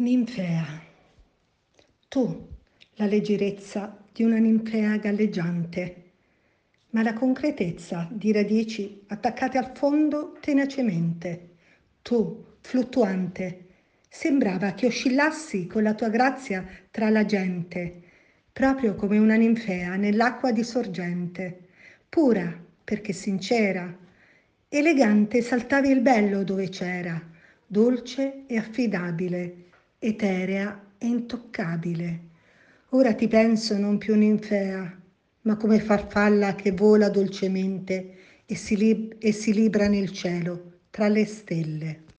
Ninfea. Tu, la leggerezza di una ninfea galleggiante, ma la concretezza di radici attaccate al fondo tenacemente. Tu, fluttuante, sembrava che oscillassi con la tua grazia tra la gente, proprio come una ninfea nell'acqua di sorgente, pura perché sincera, elegante saltavi il bello dove c'era, dolce e affidabile, eterea e intoccabile. Ora ti penso non più ninfea, ma come farfalla che vola dolcemente e si libra nel cielo tra le stelle.